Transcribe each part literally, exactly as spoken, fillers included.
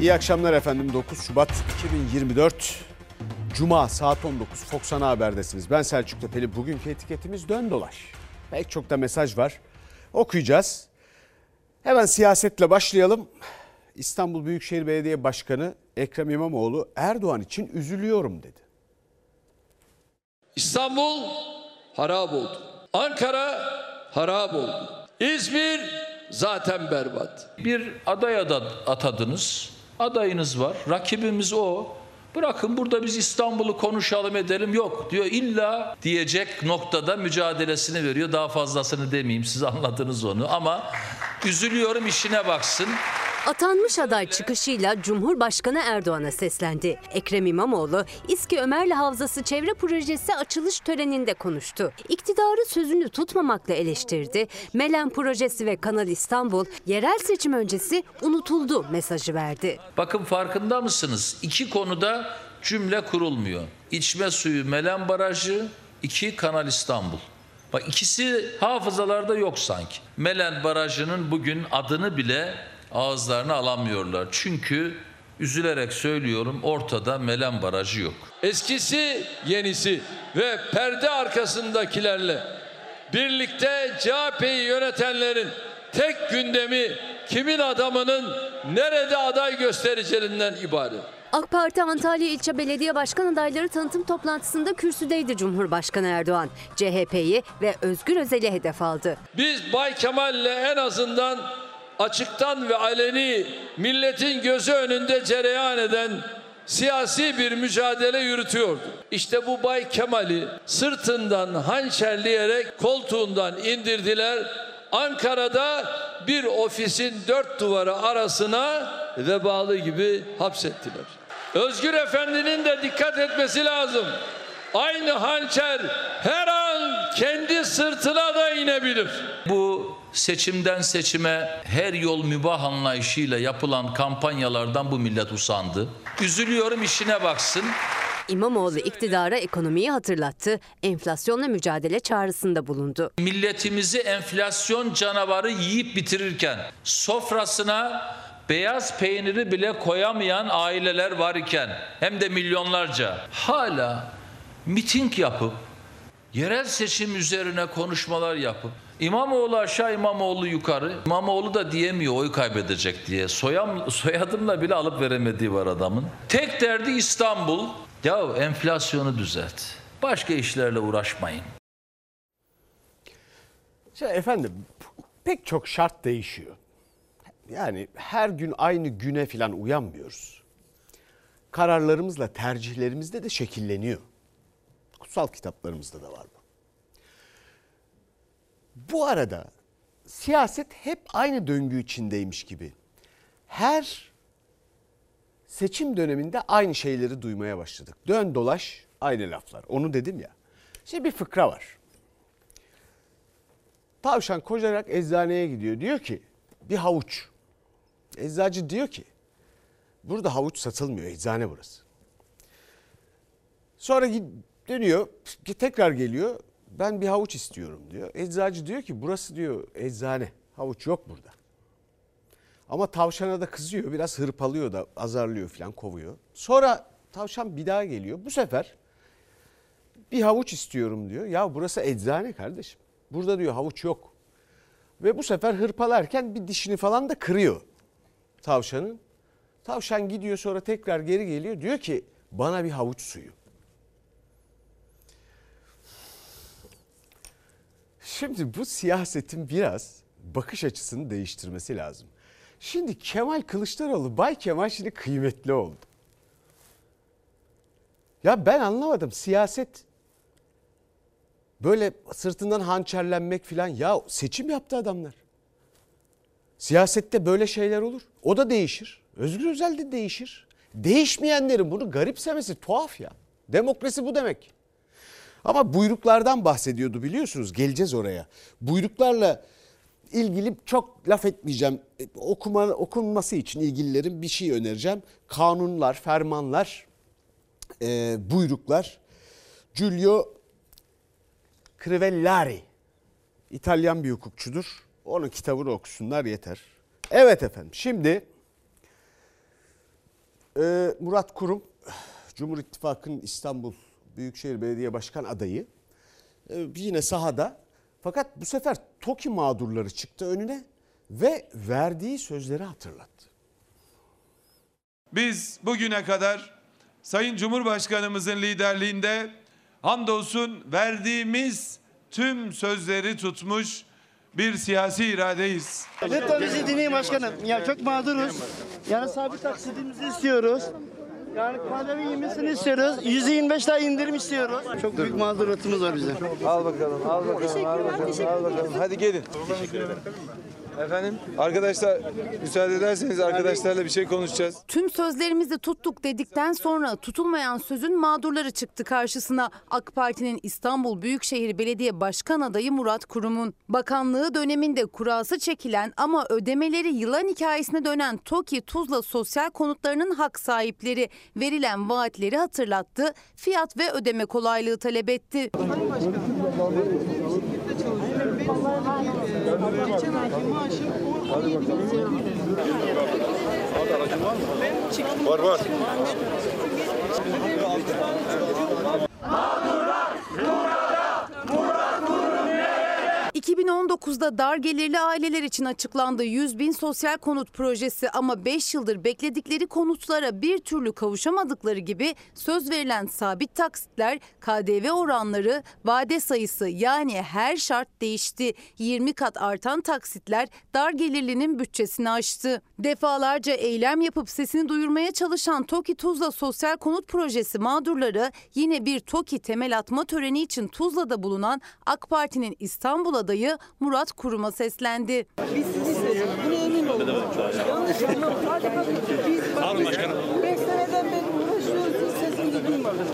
İyi akşamlar efendim. dokuz Şubat iki bin yirmi dört Cuma saat on dokuz Fox Ana Haber'desiniz. Ben Selçuk Tepeli. Bugünkü etiketimiz dön dolaş. Pek çok da mesaj var. Okuyacağız. Hemen siyasetle başlayalım. İstanbul Büyükşehir Belediye Başkanı Ekrem İmamoğlu Erdoğan için üzülüyorum dedi. İstanbul harap oldu. Ankara harap oldu. İzmir zaten berbat. Bir aday atadınız. Adayınız var. Rakibimiz o. Bırakın burada biz İstanbul'u konuşalım edelim. Yok diyor, illa diyecek noktada mücadelesini veriyor. Daha fazlasını demeyeyim, siz anladınız onu. Ama üzülüyorum, işine baksın. Atanmış aday çıkışıyla Cumhurbaşkanı Erdoğan'a seslendi. Ekrem İmamoğlu, İSKİ Ömerli Havzası Çevre Projesi açılış töreninde konuştu. İktidarı sözünü tutmamakla eleştirdi. Melen Projesi ve Kanal İstanbul, yerel seçim öncesi unutuldu mesajı verdi. Bakın farkında mısınız? İki konuda cümle kurulmuyor. İçme suyu Melen Barajı, iki Kanal İstanbul. Bak, ikisi hafızalarda yok sanki. Melen Barajı'nın bugün adını bile ağızlarına alamıyorlar. Çünkü üzülerek söylüyorum, ortada Melen Barajı yok. Eskisi yenisi ve perde arkasındakilerle birlikte C H P'yi yönetenlerin tek gündemi kimin adamının nerede aday göstereceğinden ibaret. AK Parti Antalya İlçe Belediye Başkan adayları tanıtım toplantısında kürsüdeydi Cumhurbaşkanı Erdoğan. C H P'yi ve Özgür Özel'i hedef aldı. Biz Bay Kemal'le en azından açıktan ve aleni milletin gözü önünde cereyan eden siyasi bir mücadele yürütüyordu. İşte bu Bay Kemal'i sırtından hançerleyerek koltuğundan indirdiler. Ankara'da bir ofisin dört duvarı arasına vebalı gibi hapsettiler. Özgür Efendi'nin de dikkat etmesi lazım. Aynı hançer her an kendi sırtına da inebilir. Bu seçimden seçime her yol mübah anlayışıyla yapılan kampanyalardan bu millet usandı. Üzülüyorum, işine baksın. İmamoğlu iktidara ekonomiyi hatırlattı, enflasyonla mücadele çağrısında bulundu. Milletimizi enflasyon canavarı yiyip bitirirken sofrasına beyaz peyniri bile koyamayan aileler var iken, hem de milyonlarca, hala miting yapıp yerel seçim üzerine konuşmalar yapıp İmamoğlu aşağı, İmamoğlu yukarı. İmamoğlu da diyemiyor oy kaybedecek diye. Soyam, soyadımla bile alıp veremediği var adamın. Tek derdi İstanbul. Ya enflasyonu düzelt. Başka işlerle uğraşmayın. Şey efendim, pek çok şart değişiyor. Yani her gün aynı güne falan uyanmıyoruz. Kararlarımızla tercihlerimizde de şekilleniyor. Kutsal kitaplarımızda da var bu. Bu arada siyaset hep aynı döngü içindeymiş gibi. Her seçim döneminde aynı şeyleri duymaya başladık. Dön dolaş aynı laflar. Onu dedim ya. Şimdi bir fıkra var. Tavşan koşarak eczaneye gidiyor. Diyor ki bir havuç. Eczacı diyor ki burada havuç satılmıyor. Eczane burası. Sonra dönüyor. Tekrar geliyor. Ben bir havuç istiyorum diyor. Eczacı diyor ki burası diyor eczane. Havuç yok burada. Ama tavşana da kızıyor. Biraz hırpalıyor da azarlıyor falan, kovuyor. Sonra tavşan bir daha geliyor. Bu sefer bir havuç istiyorum diyor. Ya burası eczane kardeşim. Burada diyor havuç yok. Ve bu sefer hırpalarken bir dişini falan da kırıyor tavşanın. Tavşan gidiyor, sonra tekrar geri geliyor. Diyor ki bana bir havuç suyu. Şimdi bu siyasetin biraz bakış açısını değiştirmesi lazım. Şimdi Kemal Kılıçdaroğlu, Bay Kemal şimdi kıymetli oldu. Ya ben anlamadım, siyaset böyle sırtından hançerlenmek falan, ya seçim yaptı adamlar. Siyasette böyle şeyler olur. O da değişir. Özgür Özel de değişir. Değişmeyenlerin bunu garipsemesi tuhaf ya. Demokrasi bu demek. Ama buyruklardan bahsediyordu biliyorsunuz. Geleceğiz oraya. Buyruklarla ilgili çok laf etmeyeceğim. Okuma, okunması için ilgililerin bir şey önereceğim. Kanunlar, fermanlar, e, buyruklar. Giulio Crivellari, İtalyan bir hukukçudur. Onun kitabını okusunlar yeter. Evet efendim, şimdi Ee, Murat Kurum, Cumhur İttifakı'nın İstanbul Büyükşehir Belediye Başkan adayı. Ee, yine sahada. Fakat bu sefer TOKİ mağdurları çıktı önüne ve verdiği sözleri hatırlattı. Biz bugüne kadar Sayın Cumhurbaşkanımızın liderliğinde hamdolsun verdiğimiz tüm sözleri tutmuş bir siyasi iradeyiz. Lütfen bizi dinleyin başkanım. Ya çok mağduruz. Yani sabit taksidimizi istiyoruz. Yani pandemi inmesini istiyoruz. yüzde yirmi beş daha indirim istiyoruz. Çok büyük mağduriyetimiz var bizim. Al bakalım, al bakalım, al bakalım, al bakalım. Hadi gelin. Teşekkür ederim. Efendim, arkadaşlar müsaade ederseniz arkadaşlarla bir şey konuşacağız. Tüm sözlerimizi tuttuk dedikten sonra tutulmayan sözün mağdurları çıktı karşısına. AK Parti'nin İstanbul Büyükşehir Belediye Başkan adayı Murat Kurum'un bakanlığı döneminde kurası çekilen ama ödemeleri yılan hikayesine dönen TOKİ Tuzla sosyal konutlarının hak sahipleri verilen vaatleri hatırlattı. Fiyat ve ödeme kolaylığı talep etti. Sayın Başkanım, geçen ayki maaşım on yedi bin lira. Var var. iki bin on dokuzda dar gelirli aileler için açıklandı yüz bin sosyal konut projesi ama beş yıldır bekledikleri konutlara bir türlü kavuşamadıkları gibi söz verilen sabit taksitler, K D V oranları, vade sayısı yani her şart değişti. yirmi kat artan taksitler dar gelirlinin bütçesini aştı. Defalarca eylem yapıp sesini duyurmaya çalışan TOKİ Tuzla sosyal konut projesi mağdurları yine bir TOKİ temel atma töreni için Tuzla'da bulunan AK Parti'nin İstanbul adayı Murat Kurum'a seslendi. Biz sizi buna emin olun. Yanlış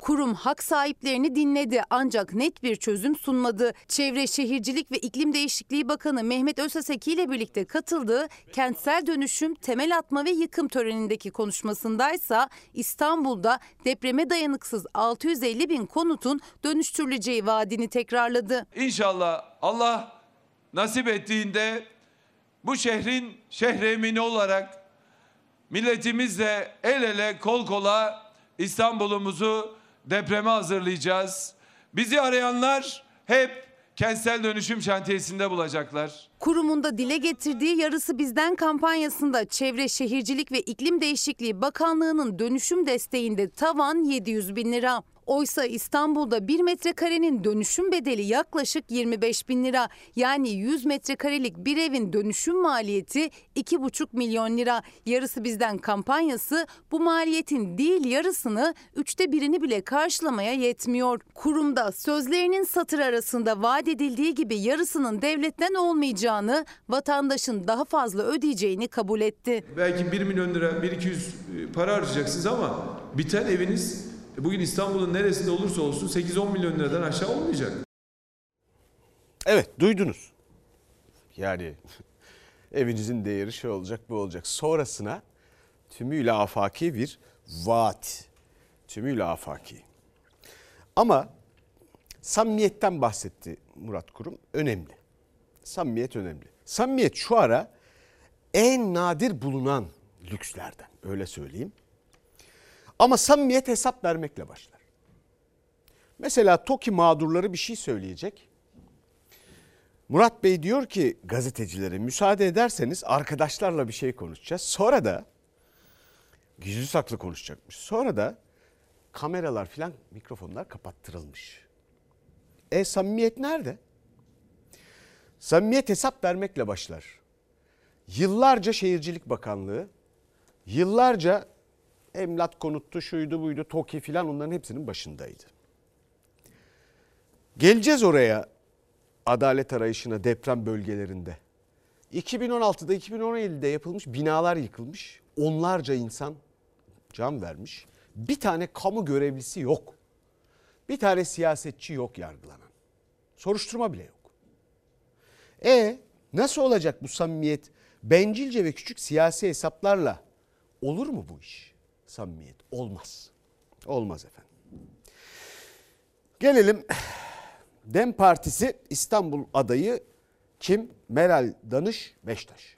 Kurum hak sahiplerini dinledi ancak net bir çözüm sunmadı. Çevre Şehircilik ve İklim Değişikliği Bakanı Mehmet Özhaseki ile birlikte katıldığı kentsel dönüşüm, temel atma ve yıkım törenindeki konuşmasındaysa İstanbul'da depreme dayanıksız altı yüz elli bin konutun dönüştürüleceği vaadini tekrarladı. İnşallah Allah nasip ettiğinde bu şehrin şehremini olarak milletimizle el ele kol kola İstanbul'umuzu depreme hazırlayacağız. Bizi arayanlar hep kentsel dönüşüm şantiyesinde bulacaklar. Kurumunda dile getirdiği yarısı bizden kampanyasında Çevre Şehircilik ve İklim Değişikliği Bakanlığı'nın dönüşüm desteğinde tavan yedi yüz bin lira. Oysa İstanbul'da bir metrekarenin dönüşüm bedeli yaklaşık yirmi beş bin lira. Yani yüz metrekarelik bir evin dönüşüm maliyeti iki buçuk milyon lira. Yarısı bizden kampanyası bu maliyetin değil yarısını, üçte birini bile karşılamaya yetmiyor. Kurumda sözlerinin satır arasında vaat edildiği gibi yarısının devletten olmayacağını, vatandaşın daha fazla ödeyeceğini kabul etti. Belki bir milyon lira, bir iki yüz para harcayacaksınız ama biten eviniz bugün İstanbul'un neresinde olursa olsun sekiz on milyon liradan aşağı olmayacak. Evet, duydunuz. Yani evinizin değeri şey olacak, bu olacak. Sonrasına tümüyle afaki bir vaat. Tümüyle afaki. Ama samimiyetten bahsetti Murat Kurum. Önemli. Samimiyet önemli. Samimiyet şu ara en nadir bulunan lükslerden. Öyle söyleyeyim. Ama samimiyet hesap vermekle başlar. Mesela TOKİ mağdurları bir şey söyleyecek. Murat Bey diyor ki gazetecilere müsaade ederseniz arkadaşlarla bir şey konuşacağız. Sonra da gizli saklı konuşacakmış. Sonra da kameralar filan, mikrofonlar kapattırılmış. E samimiyet nerede? Samimiyet hesap vermekle başlar. Yıllarca Şehircilik Bakanlığı, yıllarca Emlak konuttu, şuydu buydu, TOKİ filan, onların hepsinin başındaydı. Geleceğiz oraya, adalet arayışına deprem bölgelerinde. iki bin on altıda, iki bin on yedide yapılmış binalar yıkılmış. Onlarca insan can vermiş. Bir tane kamu görevlisi yok. Bir tane siyasetçi yok yargılanan. Soruşturma bile yok. E nasıl olacak bu samimiyet? Bencilce ve küçük siyasi hesaplarla olur mu bu iş? Samimiyet olmaz. Olmaz efendim. Gelelim Dem Partisi İstanbul adayı kim? Meral Danış Beştaş.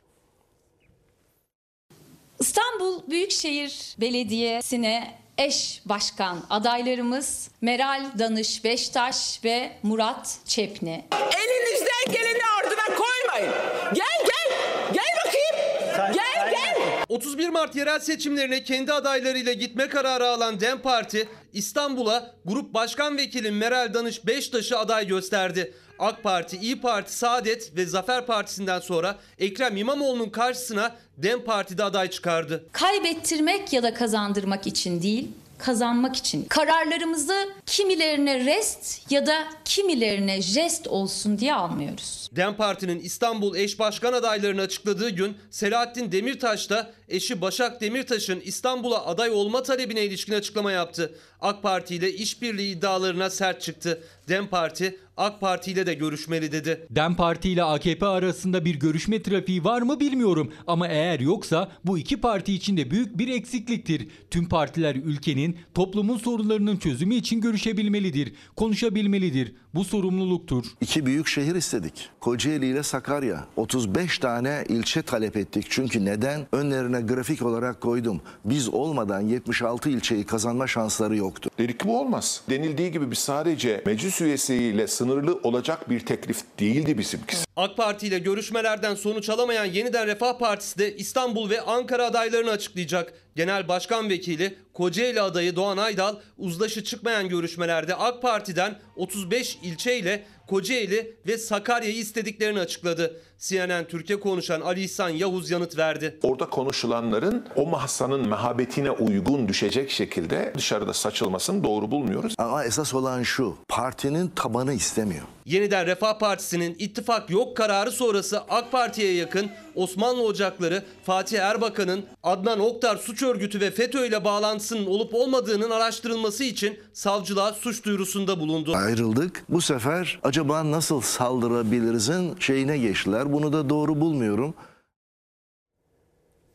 İstanbul Büyükşehir Belediyesi'ne eş başkan adaylarımız Meral Danış Beştaş ve Murat Çepni. Elinizden geleni ardına koymayın. Gel gel, gel bakayım. Gel gel. otuz bir Mart yerel seçimlerine kendi adaylarıyla gitme kararı alan Dem Parti, İstanbul'a Grup Başkan Vekili Meral Danış Beştaş'ı aday gösterdi. AK Parti, İYİ Parti, Saadet ve Zafer Partisi'nden sonra Ekrem İmamoğlu'nun karşısına Dem Parti'de aday çıkardı. Kaybettirmek ya da kazandırmak için değil, kazanmak için. Kararlarımızı kimilerine rest ya da kimilerine jest olsun diye almıyoruz. Dem Parti'nin İstanbul eş başkan adaylarını açıkladığı gün Selahattin Demirtaş da eşi Başak Demirtaş'ın İstanbul'a aday olma talebine ilişkin açıklama yaptı. AK Parti ile işbirliği iddialarına sert çıktı. Dem Parti, AK Parti ile de görüşmeli dedi. Dem Parti ile A K P arasında bir görüşme trafiği var mı bilmiyorum ama eğer yoksa bu iki parti için de büyük bir eksikliktir. Tüm partiler ülkenin, toplumun sorunlarının çözümü için görüşebilmelidir, konuşabilmelidir. Bu sorumluluktur. İki büyük şehir istedik. Kocaeli ile Sakarya. otuz beş tane ilçe talep ettik. Çünkü neden? Önlerine grafik olarak koydum. Biz olmadan yetmiş altı ilçeyi kazanma şansları yoktu. Dedik ki bu olmaz. Denildiği gibi biz sadece meclis üyesiyle sınırlı olacak bir teklif değildi bizimkisi. AK Parti ile görüşmelerden sonuç alamayan Yeniden Refah Partisi de İstanbul ve Ankara adaylarını açıklayacak. Genel Başkan Vekili Kocaeli adayı Doğan Aydal uzlaşı çıkmayan görüşmelerde AK Parti'den otuz beş ilçeyle Kocaeli ve Sakarya'yı istediklerini açıkladı. C N N Türk'e konuşan Ali İhsan Yavuz yanıt verdi. Orada konuşulanların o masanın mehabetine uygun düşecek şekilde dışarıda saçılmasını doğru bulmuyoruz. Ama esas olan şu, partinin tabanı istemiyor. Yeniden Refah Partisi'nin ittifak yok kararı sonrası AK Parti'ye yakın Osmanlı Ocakları, Fatih Erbakan'ın Adnan Oktar suç örgütü ve FETÖ ile bağlantısının olup olmadığının araştırılması için savcılığa suç duyurusunda bulundu. Ayrıldık. Bu sefer acaba nasıl saldırabiliriz'in şeyine geçtiler. Bunu da doğru bulmuyorum.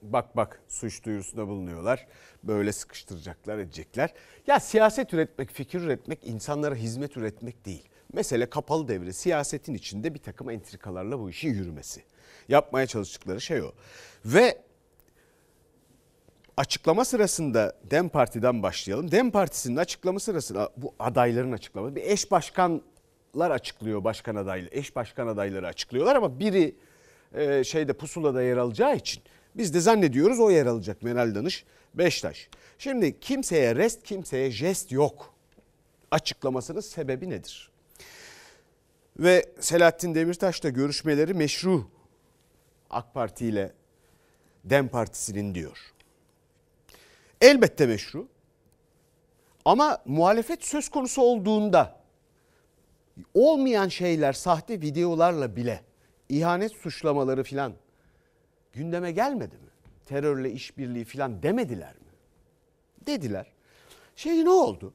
Bak bak suç duyurusunda bulunuyorlar. Böyle sıkıştıracaklar, edecekler. Ya siyaset üretmek, fikir üretmek, insanlara hizmet üretmek değil. Mesele kapalı devre siyasetin içinde bir takım entrikalarla bu işin yürümesi. Yapmaya çalıştıkları şey o. Ve açıklama sırasında Dem Parti'den başlayalım. Dem Partisi'nin açıklama sırasında bu adayların açıklaması. Bir eş başkanlar açıklıyor, başkan adayları, eş başkan adayları açıklıyorlar ama biri e, şeyde pusulada yer alacağı için biz de zannediyoruz o yer alacak, Meral Danış Beştaş. Şimdi kimseye rest, kimseye jest yok. Açıklamasının sebebi nedir? Ve Selahattin Demirtaş da görüşmeleri meşru AK Parti ile Dem Partisi'nin diyor. Elbette meşru ama muhalefet söz konusu olduğunda olmayan şeyler, sahte videolarla bile ihanet suçlamaları filan gündeme gelmedi mi? Terörle işbirliği filan demediler mi? Dediler. Şey ne oldu?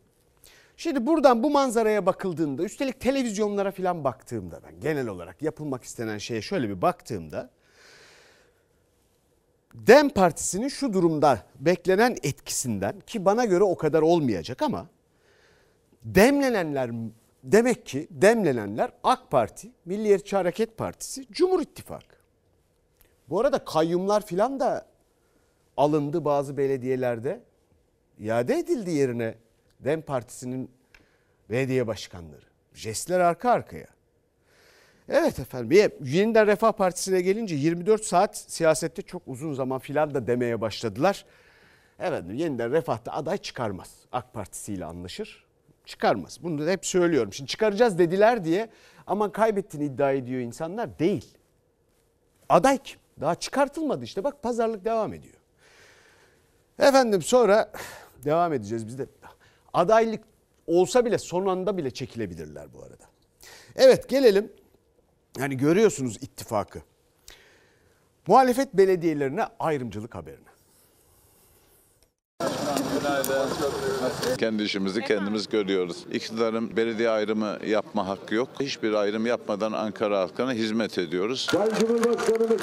Şimdi buradan bu manzaraya bakıldığında, üstelik televizyonlara filan baktığımda, ben genel olarak yapılmak istenen şeye şöyle bir baktığımda Dem Partisi'nin şu durumda beklenen etkisinden, ki bana göre o kadar olmayacak ama demlenenler, demek ki demlenenler AK Parti, Milliyetçi Hareket Partisi, Cumhur İttifakı. Bu arada kayyumlar filan da alındı bazı belediyelerde, iade edildi yerine Dem Partisi'nin belediye başkanları. Jestler arka arkaya. Evet efendim, Yeniden Refah Partisi'ne gelince yirmi dört saat siyasette çok uzun zaman filan da demeye başladılar. Efendim Yeniden Refah'ta aday çıkarmaz. AK Partisi ile anlaşır. Çıkarmaz. Bunu da hep söylüyorum. Şimdi çıkaracağız dediler diye aman kaybettiğini iddia ediyor insanlar. Değil. Aday kim? Daha çıkartılmadı işte. Bak pazarlık devam ediyor. Efendim sonra devam edeceğiz biz de. Adaylık olsa bile son anda bile çekilebilirler bu arada. Evet gelelim. Yani görüyorsunuz ittifakı. Muhalefet belediyelerine ayrımcılık haberine. Kendi işimizi kendimiz görüyoruz. İktidarın belediye ayrımı yapma hakkı yok. Hiçbir ayrım yapmadan Ankara halkına hizmet ediyoruz. Sayın Cumhurbaşkanımız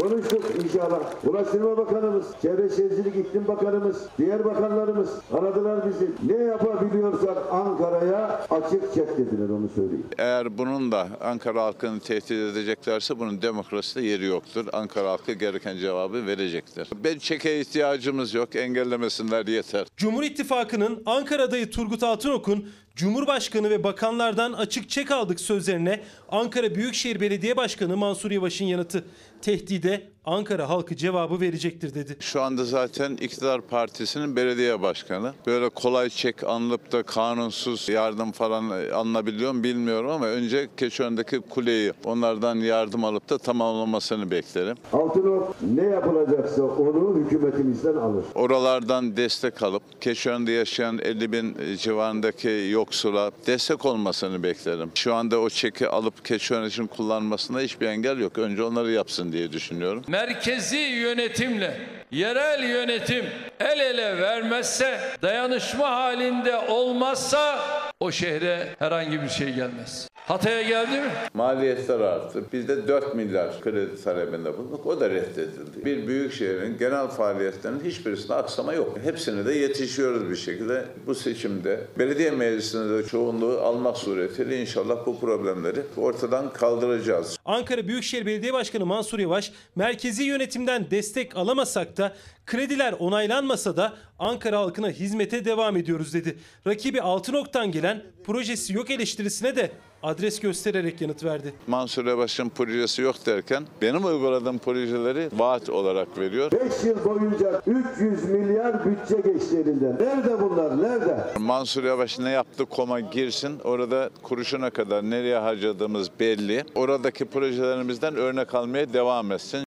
Konuştuk inşallah. Ulaştırma Bakanımız, Çevre Şehircilik İklim Bakanımız, diğer bakanlarımız aradılar bizi. Ne yapabiliyorsak Ankara'ya açık çek dediler, onu söyleyeyim. Eğer bunun da Ankara halkını tehdit edeceklerse bunun demokraside yeri yoktur. Ankara halkı gereken cevabı verecektir. Ben çeke ihtiyacımız yok, engellemesinler yeter. Cumhur İttifakı'nın Ankara adayı Turgut Altınok'un Cumhurbaşkanı ve bakanlardan açık çek aldık sözlerine Ankara Büyükşehir Belediye Başkanı Mansur Yavaş'ın yanıtı. Tehdide Ankara halkı cevabı verecektir dedi. Şu anda zaten iktidar partisinin belediye başkanı. Böyle kolay çek alınıp da kanunsuz yardım falan alınabiliyor mu bilmiyorum ama önce Keçiören'deki kuleyi onlardan yardım alıp da tamamlamasını beklerim. Altınok ne yapılacaksa onu hükümetimizden alır. Oralardan destek alıp Keçiören'de yaşayan elli bin civarındaki yoksula destek olmasını beklerim. Şu anda o çeki alıp Keçiören için kullanmasına hiçbir engel yok. Önce onları yapsın diye düşünüyorum. Merkezi yönetimle yerel yönetim el ele vermezse, dayanışma halinde olmazsa o şehre herhangi bir şey gelmez. Hatay'a geldi mi? Maliyetler arttı. Biz de dört milyar kredi talebinde bulunduk. O da reddedildi. Bir büyük şehrin genel faaliyetlerinin hiçbirisinde aksama yok. Hepsine de yetişiyoruz bir şekilde. Bu seçimde belediye meclisinde de çoğunluğu almak suretiyle inşallah bu problemleri ortadan kaldıracağız. Ankara Büyükşehir Belediye Başkanı Mansur Yavaş, merkezi yönetimden destek alamasak da krediler onaylanmasa da Ankara halkına hizmete devam ediyoruz dedi. Rakibi Altınok'tan gelen projesi yok eleştirisine de adres göstererek yanıt verdi. Mansur Yavaş'ın projesi yok derken benim uyguladığım projeleri vaat olarak veriyor. beş yıl boyunca üç yüz milyar bütçe geçti elinden. Nerede bunlar? Nerede? Mansur Yavaş ne yaptı koma girsin. Orada kuruşuna kadar nereye harcadığımız belli. Oradaki projelerimizden örnek almaya devam etsin.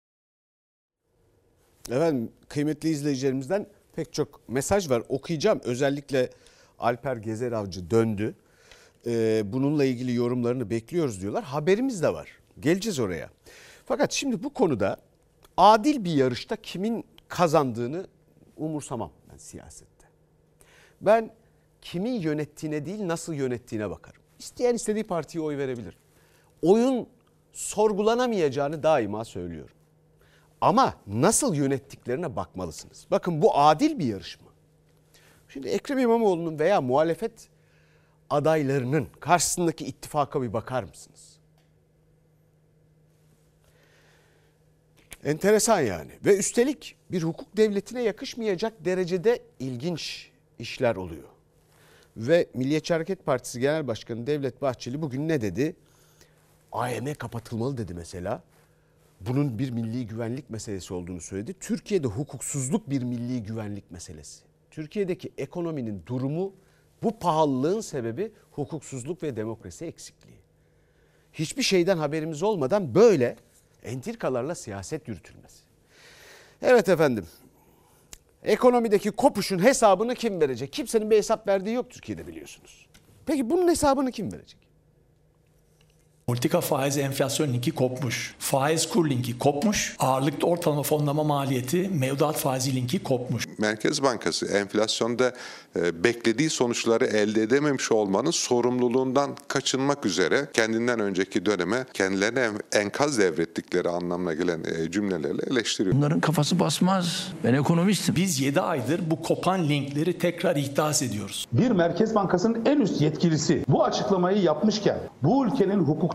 Efendim, kıymetli izleyicilerimizden pek çok mesaj var. Okuyacağım. Özellikle Alper Gezeravcı döndü. Bununla ilgili yorumlarını bekliyoruz diyorlar. Haberimiz de var. Geleceğiz oraya. Fakat şimdi bu konuda adil bir yarışta kimin kazandığını umursamam ben siyasette. Ben kimin yönettiğine değil nasıl yönettiğine bakarım. İsteyen istediği partiye oy verebilir. Oyun sorgulanamayacağını daima söylüyorum. Ama nasıl yönettiklerine bakmalısınız. Bakın, bu adil bir yarışma. Şimdi Ekrem İmamoğlu'nun veya muhalefet adaylarının karşısındaki ittifaka bir bakar mısınız? Enteresan yani. Ve üstelik bir hukuk devletine yakışmayacak derecede ilginç işler oluyor. Ve Milliyetçi Hareket Partisi Genel Başkanı Devlet Bahçeli bugün ne dedi? A Y M kapatılmalı dedi mesela. Bunun bir milli güvenlik meselesi olduğunu söyledi. Türkiye'de hukuksuzluk bir milli güvenlik meselesi. Türkiye'deki ekonominin durumu, bu pahalılığın sebebi hukuksuzluk ve demokrasi eksikliği. Hiçbir şeyden haberimiz olmadan böyle entrikalarla siyaset yürütülmesi. Evet efendim, ekonomideki kopuşun hesabını kim verecek? Kimsenin bir hesap verdiği yok Türkiye'de, biliyorsunuz. Peki bunun hesabını kim verecek? Politika faiz enflasyon linki kopmuş. Faiz kur linki kopmuş. Ağırlıklı ortalama fonlama maliyeti mevduat faizi linki kopmuş. Merkez Bankası enflasyonda beklediği sonuçları elde edememiş olmanın sorumluluğundan kaçınmak üzere kendinden önceki döneme kendilerine enkaz devrettikleri anlamına gelen cümlelerle eleştiriyor. Bunların kafası basmaz. Ben ekonomistim. Biz yedi aydır bu kopan linkleri tekrar ihdas ediyoruz. Bir Merkez Bankası'nın en üst yetkilisi bu açıklamayı yapmışken bu ülkenin hukuk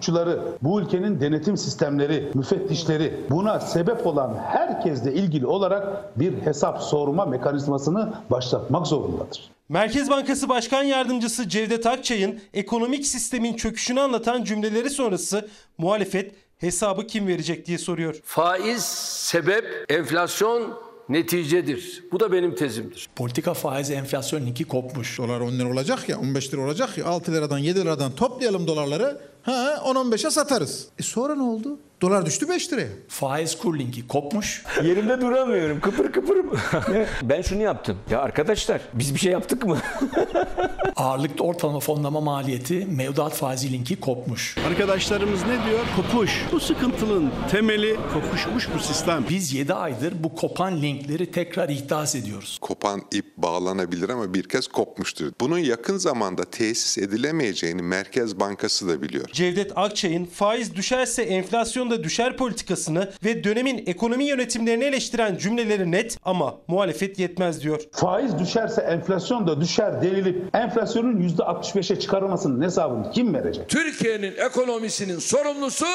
bu ülkenin denetim sistemleri, müfettişleri, buna sebep olan herkesle ilgili olarak bir hesap sorma mekanizmasını başlatmak zorundadır. Merkez Bankası Başkan Yardımcısı Cevdet Akçay'ın ekonomik sistemin çöküşünü anlatan cümleleri sonrası muhalefet hesabı kim verecek diye soruyor. Faiz sebep, enflasyon neticedir. Bu da benim tezimdir. Politika faiz enflasyon linki kopmuş. Dolar on lira olacak ya, on beş lira olacak ya, altı liradan yedi liradan toplayalım dolarları. Ha, on on beşe satarız. E sonra ne oldu? Dolar düştü beş liraya. Faiz kur linki kopmuş. Yerimde duramıyorum. Kıpır kıpırım. Ben şunu yaptım. Ya arkadaşlar, biz bir şey yaptık mı? Ağırlıklı ortalama fonlama maliyeti mevduat faizi linki kopmuş. Arkadaşlarımız ne diyor? Kopuş. Bu sıkıntının temeli kopuşmuş bu sistem. Biz yedi aydır bu kopan linkleri tekrar ihdas ediyoruz. Kopan ip bağlanabilir ama bir kez kopmuştur. Bunun yakın zamanda tesis edilemeyeceğini Merkez Bankası da biliyor. Cevdet Akçay'ın faiz düşerse enflasyon enflasyonda düşer politikasını ve dönemin ekonomi yönetimlerini eleştiren cümleleri net ama muhalefet yetmez diyor. Faiz düşerse enflasyon da düşer denilip enflasyonun yüzde altmış beşe çıkarılmasının hesabını kim verecek? Türkiye'nin ekonomisinin sorumlusu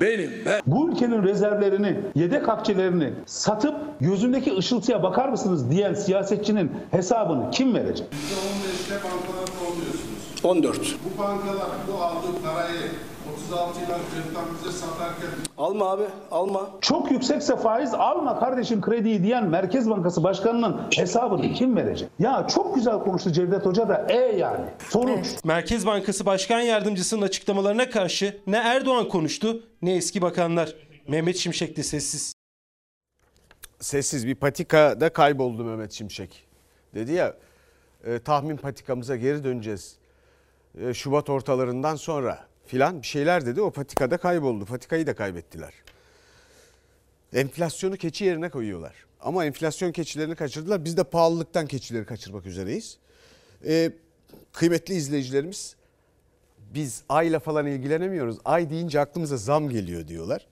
benim. Ben. Bu ülkenin rezervlerini, yedek akçelerini satıp gözündeki ışıltıya bakar mısınız diyen siyasetçinin hesabını kim verecek? yüzde on beşle bankalar oluyorsunuz. on dört. Bu bankalar bu aldığı parayı otuz altı ile kırktan bize satarken... Alma abi, alma. Çok yüksekse faiz alma kardeşim krediyi diyen Merkez Bankası Başkanı'nın hesabını kim verecek? Ya çok güzel konuştu Cevdet Hoca da e yani. Sonuç. Merkez Bankası Başkan Yardımcısının açıklamalarına karşı ne Erdoğan konuştu ne eski bakanlar. Mehmet Şimşek de sessiz. Sessiz bir patikada kayboldu Mehmet Şimşek. Dedi ya e, tahmin patikamıza geri döneceğiz. E, Şubat ortalarından sonra filan bir şeyler dedi. O patikada kayboldu. Patikayı da kaybettiler. Enflasyonu keçi yerine koyuyorlar. Ama enflasyon keçilerini kaçırdılar. Biz de pahalılıktan keçileri kaçırmak üzereyiz. Ee, kıymetli izleyicilerimiz, biz ayla falan ilgilenemiyoruz. Ay deyince aklımıza zam geliyor diyorlar.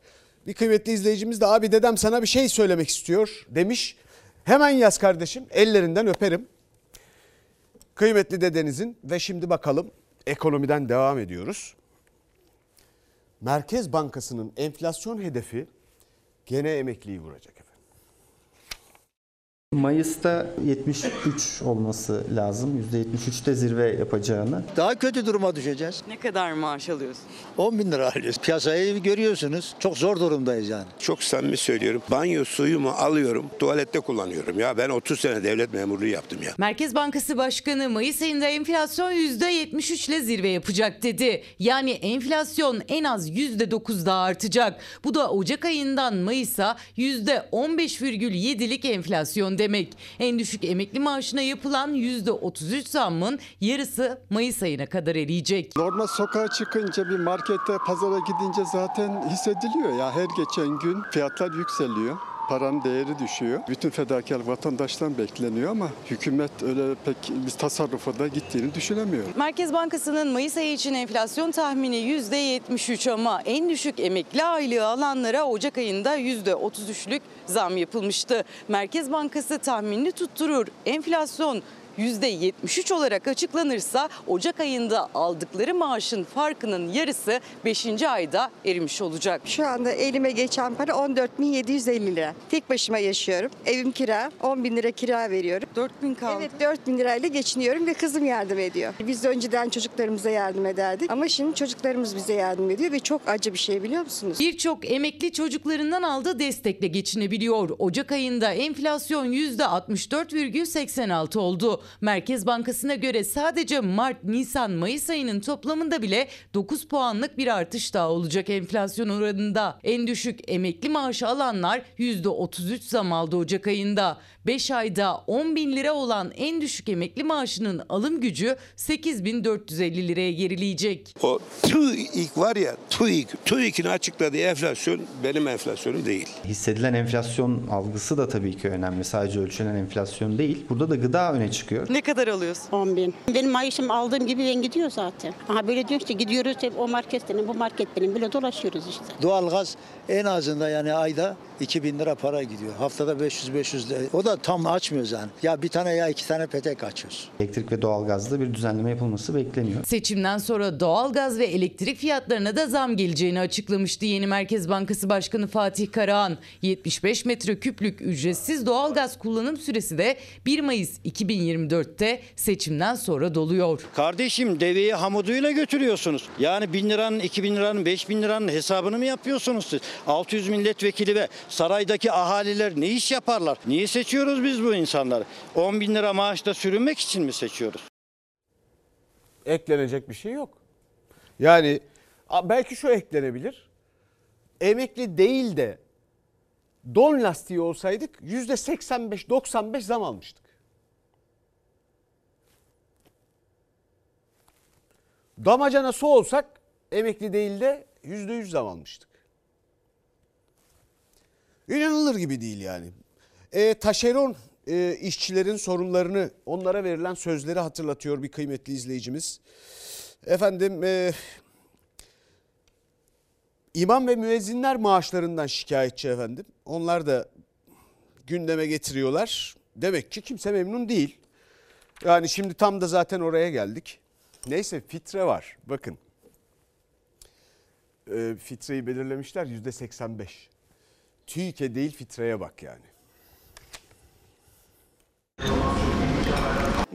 Bir kıymetli izleyicimiz de abi dedem sana bir şey söylemek istiyor demiş. Hemen yaz kardeşim, ellerinden öperim. Kıymetli dedenizin ve şimdi bakalım ekonomiden devam ediyoruz. Merkez Bankası'nın enflasyon hedefi gene emekliyi vuracak efendim. Mayıs'ta yetmiş üç olması lazım. yüzde yetmiş üçte zirve yapacağını. Daha kötü duruma düşeceğiz. Ne kadar maaş alıyorsun? on bin lira alıyoruz. Piyasayı görüyorsunuz. Çok zor durumdayız yani. Çok samimi söylüyorum. Banyo suyumu alıyorum. Tuvalette kullanıyorum. Ya ben otuz sene devlet memurluğu yaptım ya. Merkez Bankası Başkanı Mayıs ayında enflasyon yüzde yetmiş üç ile zirve yapacak dedi. Yani enflasyon en az yüzde dokuz daha artacak. Bu da Ocak ayından Mayıs'a yüzde on beş virgül yedilik enflasyon demek. En düşük emekli maaşına yapılan yüzde otuz üç zammın yarısı Mayıs ayına kadar eriyecek. Normal sokağa çıkınca bir markette, pazara gidince zaten hissediliyor ya, her geçen gün fiyatlar yükseliyor. Paranın değeri düşüyor. Bütün fedakar vatandaştan bekleniyor ama hükümet öyle pek biz tasarrufa da gittiğini düşünemiyor. Merkez Bankası'nın Mayıs ayı için enflasyon tahmini yüzde yetmiş üç ama en düşük emekli aylığı alanlara Ocak ayında yüzde otuz üçlük zam yapılmıştı. Merkez Bankası tahminini tutturur. Enflasyon yüzde yetmiş üç olarak açıklanırsa Ocak ayında aldıkları maaşın farkının yarısı beşinci ayda erimiş olacak. Şu anda elime geçen para on dört bin yedi yüz elli lira. Tek başıma yaşıyorum. Evim kira. on bin lira kira veriyorum. dört bin kaldı. Evet, dört bin lirayla geçiniyorum ve kızım yardım ediyor. Biz önceden çocuklarımıza yardım ederdik ama şimdi çocuklarımız bize yardım ediyor ve çok acı bir şey biliyor musunuz? Birçok emekli çocuklarından aldığı destekle geçinebiliyor. Ocak ayında enflasyon yüzde altmış dört virgül seksen altı oldu. Merkez Bankası'na göre sadece Mart, Nisan, Mayıs ayının toplamında bile dokuz puanlık bir artış daha olacak enflasyon oranında. En düşük emekli maaşı alanlar yüzde otuz üç zam aldı Ocak ayında. beş ayda on bin lira olan en düşük emekli maaşının alım gücü sekiz bin dört yüz elli liraya gerileyecek. O TÜİK var ya, TÜİK, TÜİK'in açıkladığı enflasyon benim enflasyonum değil. Hissedilen enflasyon algısı da tabii ki önemli. Sadece ölçülen enflasyon değil. Burada da gıda öne çıkıyor. Ne kadar alıyorsun? on bin. Benim maaşım aldığım gibi ben gidiyor zaten. Aha böyle diyor işte gidiyoruz hep o marketten, bu marketten böyle dolaşıyoruz işte. Doğalgaz en azından yani ayda iki bin lira para gidiyor. Haftada beş yüz beş yüz lira. O da tam açmıyoruz yani. Ya bir tane ya iki tane petek açıyoruz. Elektrik ve doğalgazda bir düzenleme yapılması bekleniyor. Seçimden sonra doğalgaz ve elektrik fiyatlarına da zam geleceğini açıklamıştı yeni Merkez Bankası Başkanı Fatih Karahan. yetmiş beş metreküplük ücretsiz doğalgaz kullanım süresi de bir Mayıs iki bin yirmi dörtte seçimden sonra doluyor. Kardeşim deveyi hamuduyla götürüyorsunuz. Yani bin liranın, iki bin liranın, beş bin liranın hesabını mı yapıyorsunuz siz? altı yüz milletvekili ve saraydaki ahaliler ne iş yaparlar? Niye seçiyoruz biz bu insanları? on bin lira maaşla sürünmek için mi seçiyoruz? Eklenecek bir şey yok. Yani belki şu eklenebilir. Emekli değil de don lastiği olsaydık yüzde seksen beş doksan beş zam almıştık. Damacana su olsak emekli değil de yüzde yüz zam almıştık. İnanılır gibi değil yani. E, taşeron e, işçilerin sorunlarını, onlara verilen sözleri hatırlatıyor bir kıymetli izleyicimiz. Efendim e, İmam ve müezzinler maaşlarından şikayetçi efendim. Onlar da gündeme getiriyorlar. Demek ki kimse memnun değil. Yani şimdi tam da zaten oraya geldik. Neyse fitre var. Bakın. E, fitreyi belirlemişler yüzde seksen beş. TÜİK'e değil fitreye bak yani.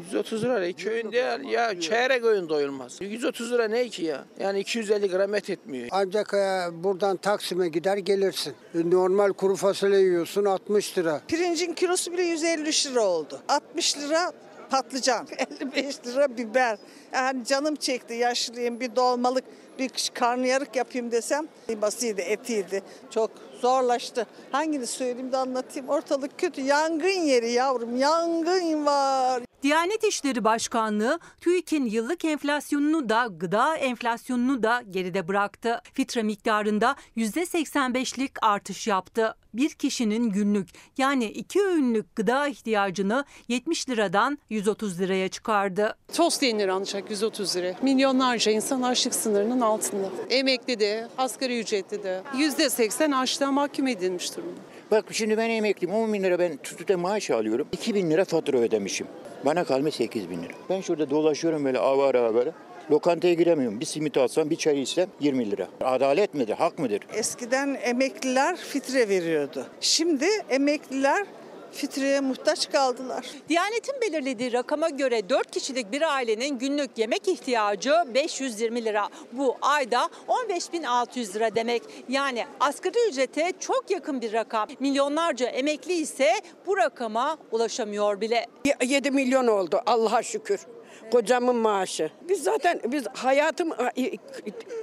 yüz otuz lira köyün değil ya, çeyrek öğün doyulmaz. yüz otuz lira ne ki ya? Yani iki yüz elli gram et etmiyor. Ancak buradan Taksim'e gider gelirsin. Normal kuru fasulye yiyorsun altmış lira. Pirincin kilosu bile yüz elli üç lira oldu. altmış lira patlıcan, elli beş lira biber. Yani canım çekti, yaşlıyım, bir dolmalık bir karnıyarık yapayım desem basıydı, etiydi. Çok zorlaştı. Hangini söyleyeyim de anlatayım. Ortalık kötü. Yangın yeri yavrum. Yangın var. Diyanet İşleri Başkanlığı TÜİK'in yıllık enflasyonunu da gıda enflasyonunu da geride bıraktı. Fitre miktarında yüzde seksen beşlik artış yaptı. Bir kişinin günlük yani iki öğünlük gıda ihtiyacını yetmiş liradan yüz otuz liraya çıkardı. Tost yenir ancak yüz otuz lira. Milyonlarca insan açlık sınırının altında. Emekli de, asgari ücretli de yüzde seksen açlığa mahkum edilmiş durumda. Bak şimdi ben emekliyim, on bin lira ben tutuda maaş alıyorum. iki bin lira fatura ödemişim. Bana kalmış sekiz bin lira. Ben şurada dolaşıyorum böyle avara böyle. Lokantaya giremiyorum. Bir simit alsam, bir çay içsem yirmi lira. Adalet midir, hak mıdır? Eskiden emekliler fitre veriyordu. Şimdi emekliler fitreye muhtaç kaldılar. Diyanetin belirlediği rakama göre dört kişilik bir ailenin günlük yemek ihtiyacı beş yüz yirmi lira. Bu ayda on beş bin altı yüz lira demek. Yani asgari ücrete çok yakın bir rakam. Milyonlarca emekli ise bu rakama ulaşamıyor bile. yedi milyon oldu Allah'a şükür. Kocamın maaşı. Biz zaten biz hayatım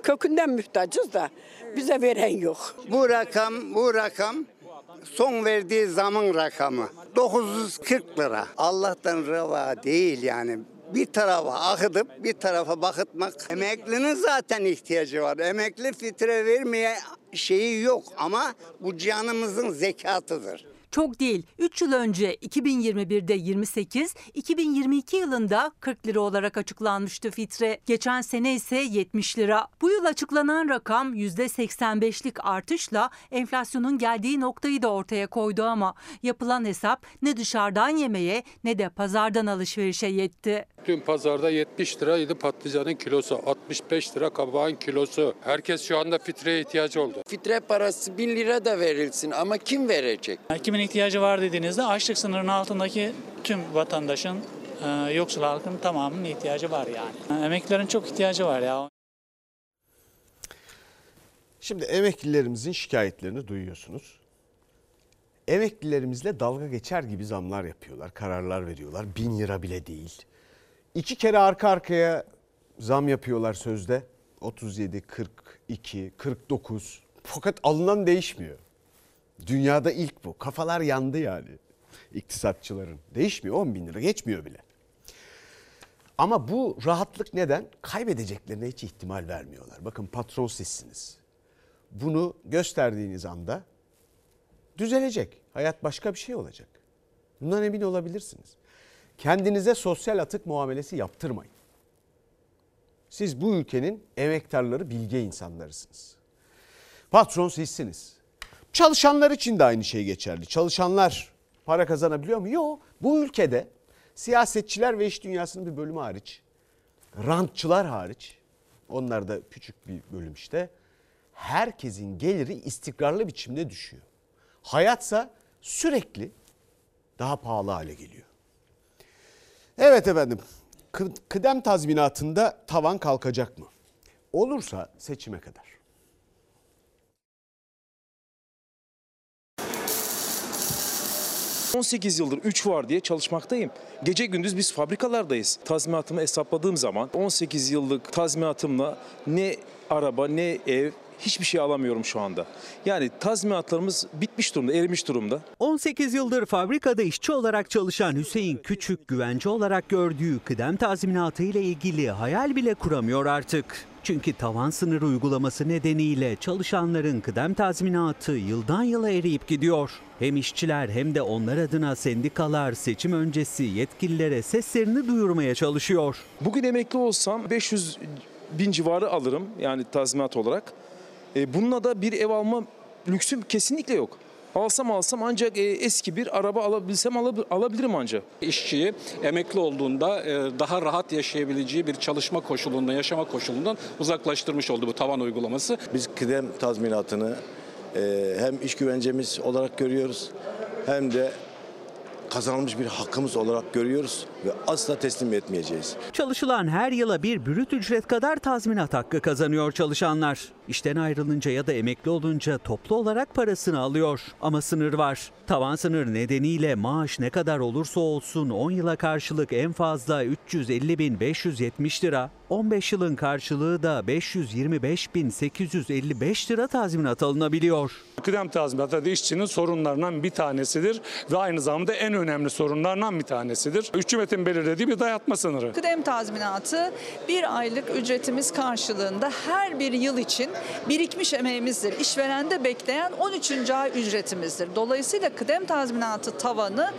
kökünden mühtacız da bize veren yok. Bu rakam, bu rakam son verdiği zamın rakamı. dokuz yüz kırk lira. Allah'tan reva değil yani. Bir tarafa akıtıp bir tarafa bakıtmak. Emeklinin zaten ihtiyacı var. Emekli fitre vermeye şeyi yok ama bu canımızın zekatıdır. Çok değil, üç yıl önce iki bin yirmi birde yirmi sekiz, iki bin yirmi iki yılında kırk lira olarak açıklanmıştı fitre. Geçen sene ise yetmiş lira. Bu yıl açıklanan rakam yüzde seksen beşlik artışla enflasyonun geldiği noktayı da ortaya koydu ama yapılan hesap ne dışarıdan yemeğe ne de pazardan alışverişe yetti. Dün pazarda yetmiş liraydı patlıcanın kilosu, altmış beş lira kabağın kilosu. Herkes şu anda fitreye ihtiyacı oldu. Fitre parası bin lira da verilsin ama kim verecek? Kimin ihtiyacı var dediğinizde açlık sınırının altındaki tüm vatandaşın, e, yoksul halkın tamamının ihtiyacı var yani. Emeklilerin çok ihtiyacı var ya. Şimdi emeklilerimizin şikayetlerini duyuyorsunuz. Emeklilerimizle dalga geçer gibi zamlar yapıyorlar, kararlar veriyorlar. Bin lira bile değil. İki kere arka arkaya zam yapıyorlar sözde. otuz yedi, kırk iki, kırk dokuz. Fakat alınan değişmiyor. Dünyada ilk bu. Kafalar yandı yani iktisatçıların. Değişmiyor, on bin lira geçmiyor bile. Ama bu rahatlık neden? Kaybedeceklerine hiç ihtimal vermiyorlar. Bakın patron sizsiniz. Bunu gösterdiğiniz anda düzelecek. Hayat başka bir şey olacak. Bundan emin olabilirsiniz. Kendinize sosyal atık muamelesi yaptırmayın. Siz bu ülkenin emektarları, bilge insanlarısınız. Patron sizsiniz. Çalışanlar için de aynı şey geçerli. Çalışanlar para kazanabiliyor mu? Yok. Bu ülkede siyasetçiler ve iş dünyasının bir bölümü hariç, rantçılar hariç, onlar da küçük bir bölüm işte, herkesin geliri istikrarlı biçimde düşüyor. Hayatsa sürekli daha pahalı hale geliyor. Evet efendim, kıdem tazminatında tavan kalkacak mı? Olursa seçime kadar. on sekiz yıldır üç var diye çalışmaktayım. Gece gündüz biz fabrikalardayız. Tazminatımı hesapladığım zaman on sekiz yıllık tazminatımla ne araba ne ev, hiçbir şey alamıyorum şu anda. Yani tazminatlarımız bitmiş durumda, erimiş durumda. on sekiz yıldır fabrikada işçi olarak çalışan Hüseyin Küçük, güvence olarak gördüğü kıdem tazminatı ile ilgili hayal bile kuramıyor artık. Çünkü tavan sınırı uygulaması nedeniyle çalışanların kıdem tazminatı yıldan yıla eriyip gidiyor. Hem işçiler hem de onlar adına sendikalar seçim öncesi yetkililere seslerini duyurmaya çalışıyor. Bugün emekli olsam beş yüz bin civarı alırım yani tazminat olarak. E, bununla da bir ev alma lüksüm kesinlikle yok. Alsam alsam ancak eski bir araba alabilsem alabilirim ancak. İşçiyi emekli olduğunda daha rahat yaşayabileceği bir çalışma koşulundan, yaşama koşulundan uzaklaştırmış oldu bu tavan uygulaması. Biz kıdem tazminatını hem iş güvencemiz olarak görüyoruz hem de kazanılmış bir hakkımız olarak görüyoruz ve asla teslim etmeyeceğiz. Çalışılan her yıla bir brüt ücret kadar tazminat hakkı kazanıyor çalışanlar. İşten ayrılınca ya da emekli olunca toplu olarak parasını alıyor. Ama sınır var. Tavan sınır nedeniyle maaş ne kadar olursa olsun on yıla karşılık en fazla üç yüz elli bin beş yüz yetmiş lira, on beş yılın karşılığı da beş yüz yirmi beş bin sekiz yüz elli beş lira tazminat alınabiliyor. Kıdem tazminatı da işçinin sorunlarından bir tanesidir ve aynı zamanda en önemli sorunlarından bir tanesidir. Hükümetin belirlediği bir dayatma sınırı. Kıdem tazminatı bir aylık ücretimiz karşılığında her bir yıl için birikmiş emeğimizdir. İşverende bekleyen on üçüncü ay ücretimizdir. Dolayısıyla kıdem tazminatı tavanı,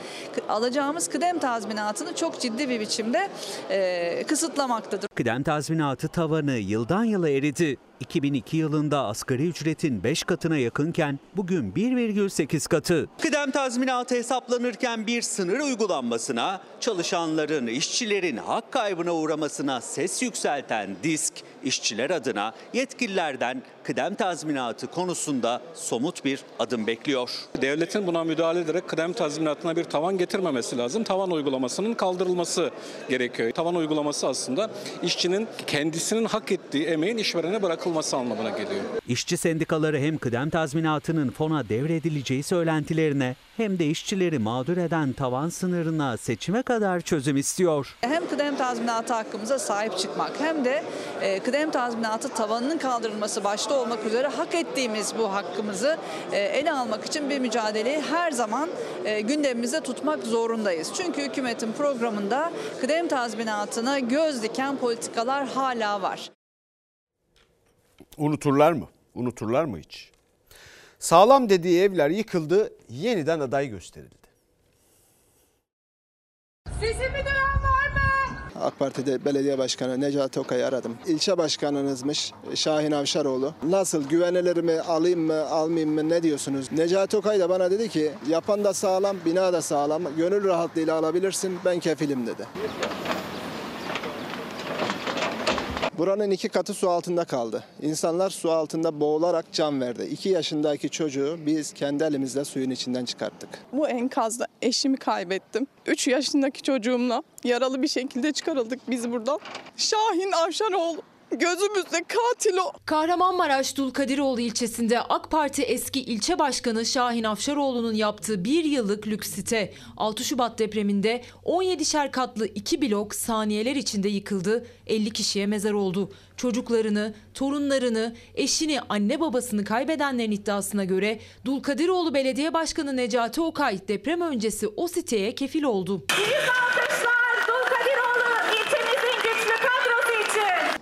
alacağımız kıdem tazminatını çok ciddi bir biçimde e, kısıtlamaktadır. Kıdem tazminatı tavanı yıldan yıla eridi. iki bin iki yılında asgari ücretin beş katına yakınken bugün bir virgül sekiz katı. Kıdem tazminatı hesaplanırken bir sınır uygulanmasına, çalışanların, işçilerin hak kaybına uğramasına ses yükselten DİSK, işçiler adına yetkililerden kıdem tazminatı konusunda somut bir adım bekliyor. Devletin buna müdahale ederek kıdem tazminatına bir tavan getirmemesi lazım. Tavan uygulamasının kaldırılması gerekiyor. Tavan uygulaması aslında işçinin kendisinin hak ettiği emeğin işverene bırakılması anlamına geliyor. İşçi sendikaları hem kıdem tazminatının fona devredileceği söylentilerine hem de işçileri mağdur eden tavan sınırına seçime kadar çözüm istiyor. Hem kıdem tazminatı hakkımıza sahip çıkmak hem de kıdem tazminatı tavanının kaldırılması başta olmak üzere hak ettiğimiz bu hakkımızı ele almak için bir mücadeleyi her zaman gündemimizde tutmak zorundayız. Çünkü hükümetin programında kıdem tazminatına göz diken politikalar hala var. Unuturlar mı? Unuturlar mı hiç? Sağlam dediği evler yıkıldı, yeniden aday gösterildi. Sesim mi duyan var mı? AK Parti'de belediye başkanı Necati Okay'ı aradım. İlçe başkanınızmış Şahin Afşaroğlu. Nasıl, güvenilerimi alayım mı almayayım mı ne diyorsunuz? Necati Okay da bana dedi ki yapan da sağlam, bina da sağlam, gönül rahatlığıyla alabilirsin, ben kefilim dedi. Buranın iki katı su altında kaldı. İnsanlar su altında boğularak can verdi. İki yaşındaki çocuğu biz kendi elimizle suyun içinden çıkarttık. Bu enkazda eşimi kaybettim. Üç yaşındaki çocuğumla yaralı bir şekilde çıkarıldık biz buradan. Şahin Afşaroğlu. Gözümüzde katil o. Kahramanmaraş Dulkadiroğlu ilçesinde AK Parti eski ilçe başkanı Şahin Afşaroğlu'nun yaptığı bir yıllık lüks site altı Şubat depreminde on yedişer katlı iki blok saniyeler içinde yıkıldı, elli kişiye mezar oldu. Çocuklarını, torunlarını, eşini, anne babasını kaybedenlerin iddiasına göre Dulkadiroğlu Belediye Başkanı Necati Okay deprem öncesi o siteye kefil oldu.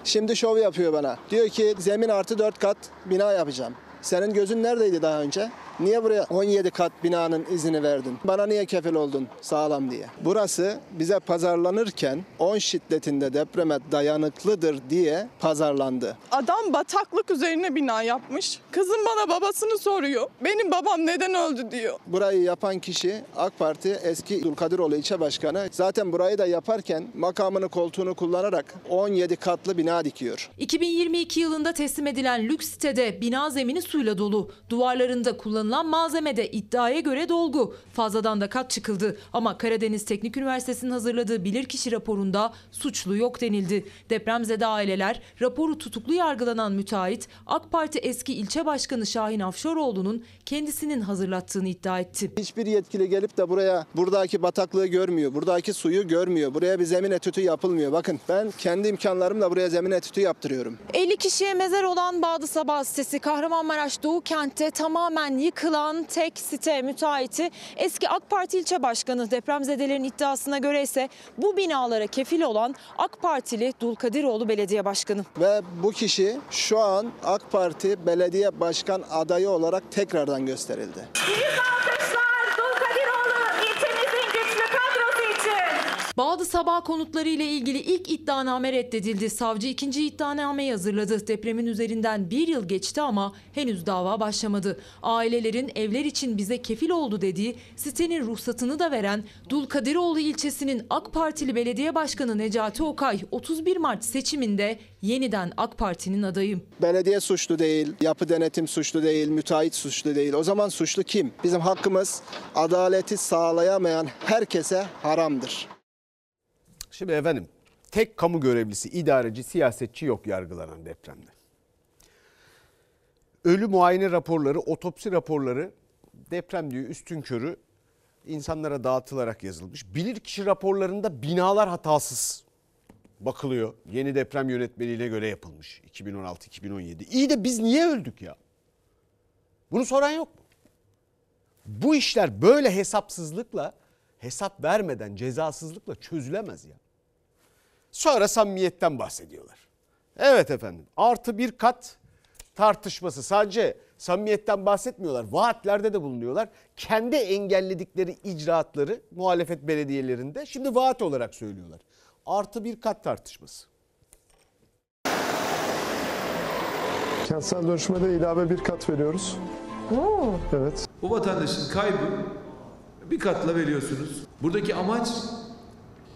Şimdi şov yapıyor bana. Diyor ki zemin artı dört kat bina yapacağım. Senin gözün neredeydi daha önce? Niye buraya on yedi kat binanın izini verdin? Bana niye kefil oldun sağlam diye? Burası bize pazarlanırken on şiddetinde depreme dayanıklıdır diye pazarlandı. Adam bataklık üzerine bina yapmış. Kızım bana babasını soruyor. Benim babam neden öldü diyor. Burayı yapan kişi AK Parti eski Dulkadiroğlu ilçe başkanı. Zaten burayı da yaparken makamını koltuğunu kullanarak on yedi katlı bina dikiyor. iki bin yirmi iki yılında teslim edilen lüks sitede bina zemini suyla dolu. Duvarlarında kullanılan malzemede iddiaya göre dolgu. Fazladan da kat çıkıldı. Ama Karadeniz Teknik Üniversitesi'nin hazırladığı bilirkişi raporunda suçlu yok denildi. Depremzede aileler, raporu tutuklu yargılanan müteahhit AK Parti eski ilçe başkanı Şahin Afşaroğlu'nun kendisinin hazırlattığını iddia etti. Hiçbir yetkili gelip de buraya buradaki bataklığı görmüyor, buradaki suyu görmüyor. Buraya bir zemin etütü yapılmıyor. Bakın ben kendi imkanlarımla buraya zemin etütü yaptırıyorum. elli kişiye mezar olan Bağdı Sabah sitesi Kahramanmaraş Doğu kentte tamamen yıkıldı. Yıkılan tek site müteahhiti eski AK Parti ilçe başkanı. Depremzedelerin iddiasına göre ise bu binalara kefil olan AK Partili Dulkadiroğlu Belediye Başkanı. Ve bu kişi şu an AK Parti Belediye Başkan adayı olarak tekrardan gösterildi. Bağdı Sabah konutları ile ilgili ilk iddianame reddedildi. Savcı ikinci iddianameyi hazırladı. Depremin üzerinden bir yıl geçti ama henüz dava başlamadı. Ailelerin evler için bize kefil oldu dediği, sitenin ruhsatını da veren Dulkadiroğlu ilçesinin AK Partili belediye başkanı Necati Okay otuz bir Mart seçiminde yeniden AK Parti'nin adayı. Belediye suçlu değil, yapı denetim suçlu değil, müteahhit suçlu değil. O zaman suçlu kim? Bizim hakkımız adaleti sağlayamayan herkese haramdır. Şimdi efendim, tek kamu görevlisi, idareci, siyasetçi yok yargılanan depremde. Ölü muayene raporları, otopsi raporları deprem diyor üstünkörü insanlara dağıtılarak yazılmış. Bilirkişi raporlarında binalar hatasız bakılıyor. Yeni deprem yönetmeliğine göre yapılmış iki bin on altı iki bin on yedi. İyi de biz niye öldük ya? Bunu soran yok mu? Bu işler böyle hesapsızlıkla, hesap vermeden, cezasızlıkla çözülemez ya. Sonra samimiyetten bahsediyorlar. Evet efendim, artı bir kat tartışması, sadece samimiyetten bahsetmiyorlar. Vaatlerde de bulunuyorlar. Kendi engelledikleri icraatları muhalefet belediyelerinde şimdi vaat olarak söylüyorlar. Artı bir kat tartışması. Kentsel dönüşmede ilave bir kat veriyoruz. Oo. Evet. Bu vatandaşın kaybı bir katla veriyorsunuz. Buradaki amaç